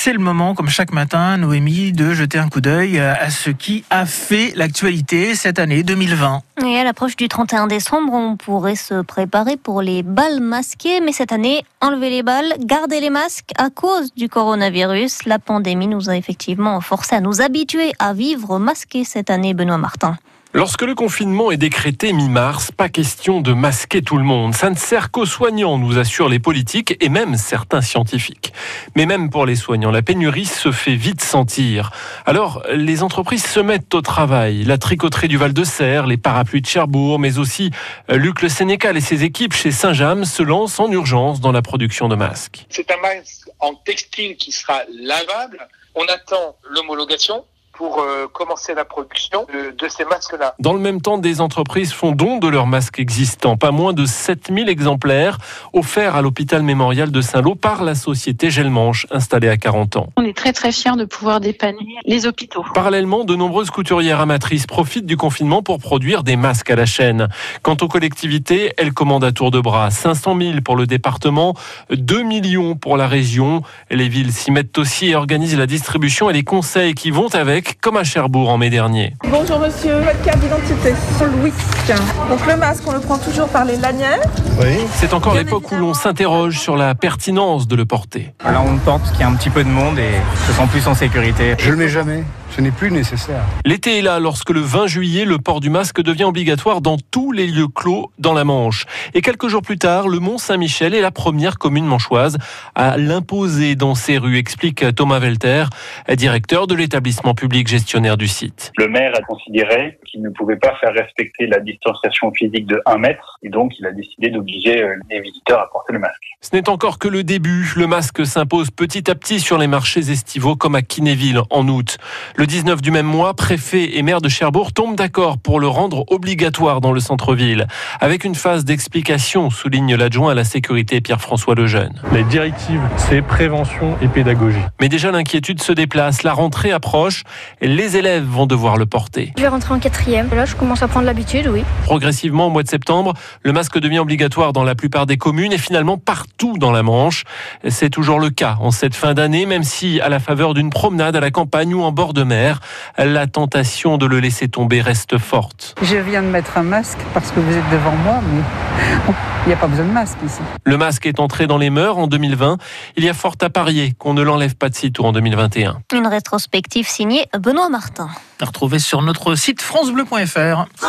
c'est le moment, comme chaque matin, Noémie, de jeter un coup d'œil à ce qui a fait l'actualité cette année 2020. Et à l'approche du 31 décembre, on pourrait se préparer pour les balles masquées. Mais cette année, enlever les balles, garder les masques à cause du coronavirus. La pandémie nous a effectivement forcé à nous habituer à vivre masqués cette année, Benoît Martin. Lorsque le confinement est décrété mi-mars, pas question de masquer tout le monde. Ça ne sert qu'aux soignants, nous assurent les politiques et même certains scientifiques. Mais même pour les soignants, la pénurie se fait vite sentir. Alors, les entreprises se mettent au travail. La tricoterie du Val-de-Saire, les parapluies de Cherbourg, mais aussi Luc le Sénécal et ses équipes chez Saint-James se lancent en urgence dans la production de masques. C'est un masque en textile qui sera lavable. On attend l'homologation pour commencer la production de ces masques-là. Dans le même temps, des entreprises font don de leurs masques existants. Pas moins de 7000 exemplaires offerts à l'hôpital mémorial de Saint-Lô par la société Gellemanche, installée à 40 ans. On est très très fiers de pouvoir dépanner les hôpitaux. Parallèlement, de nombreuses couturières amatrices profitent du confinement pour produire des masques à la chaîne. Quant aux collectivités, elles commandent à tour de bras. 500 000 pour le département, 2 millions pour la région. Les villes s'y mettent aussi et organisent la distribution et les conseils qui vont avec, comme à Cherbourg en mai dernier. Bonjour monsieur, votre carte d'identité. Louis. Donc le masque, on le prend toujours par les lanières. Oui. C'est encore l'époque où l'on s'interroge sur la pertinence de le porter. Là on le porte parce qu'il y a un petit peu de monde et je me sens plus en sécurité. Je le mets jamais. Ce n'est plus nécessaire. L'été est là lorsque le 20 juillet, le port du masque devient obligatoire dans tous les lieux clos dans la Manche. Et quelques jours plus tard, le Mont-Saint-Michel est la première commune manchoise à l'imposer dans ses rues, explique Thomas Velter, directeur de l'établissement public gestionnaire du site. Le maire a considéré qu'il ne pouvait pas faire respecter la distanciation physique de 1 mètre et donc il a décidé d'obliger les visiteurs à porter le masque. Ce n'est encore que le début. Le masque s'impose petit à petit sur les marchés estivaux comme à Kinéville en août. Le 19 du même mois, préfet et maire de Cherbourg tombent d'accord pour le rendre obligatoire dans le centre-ville. Avec une phase d'explication, souligne l'adjoint à la sécurité Pierre-François Lejeune. Les directives, c'est prévention et pédagogie. Mais déjà l'inquiétude se déplace, la rentrée approche, les élèves vont devoir le porter. Je vais rentrer en 4e, là je commence à prendre l'habitude, oui. Progressivement, au mois de septembre, le masque devient obligatoire dans la plupart des communes et finalement partout dans la Manche. C'est toujours le cas en cette fin d'année, même si à la faveur d'une promenade à la campagne ou en bord de mer, la tentation de le laisser tomber reste forte. Je viens de mettre un masque parce que vous êtes devant moi, mais il n'y a pas besoin de masque ici. Le masque est entré dans les mœurs en 2020. Il y a fort à parier qu'on ne l'enlève pas de sitôt en 2021. Une rétrospective signée Benoît Martin. À retrouver sur notre site francebleu.fr.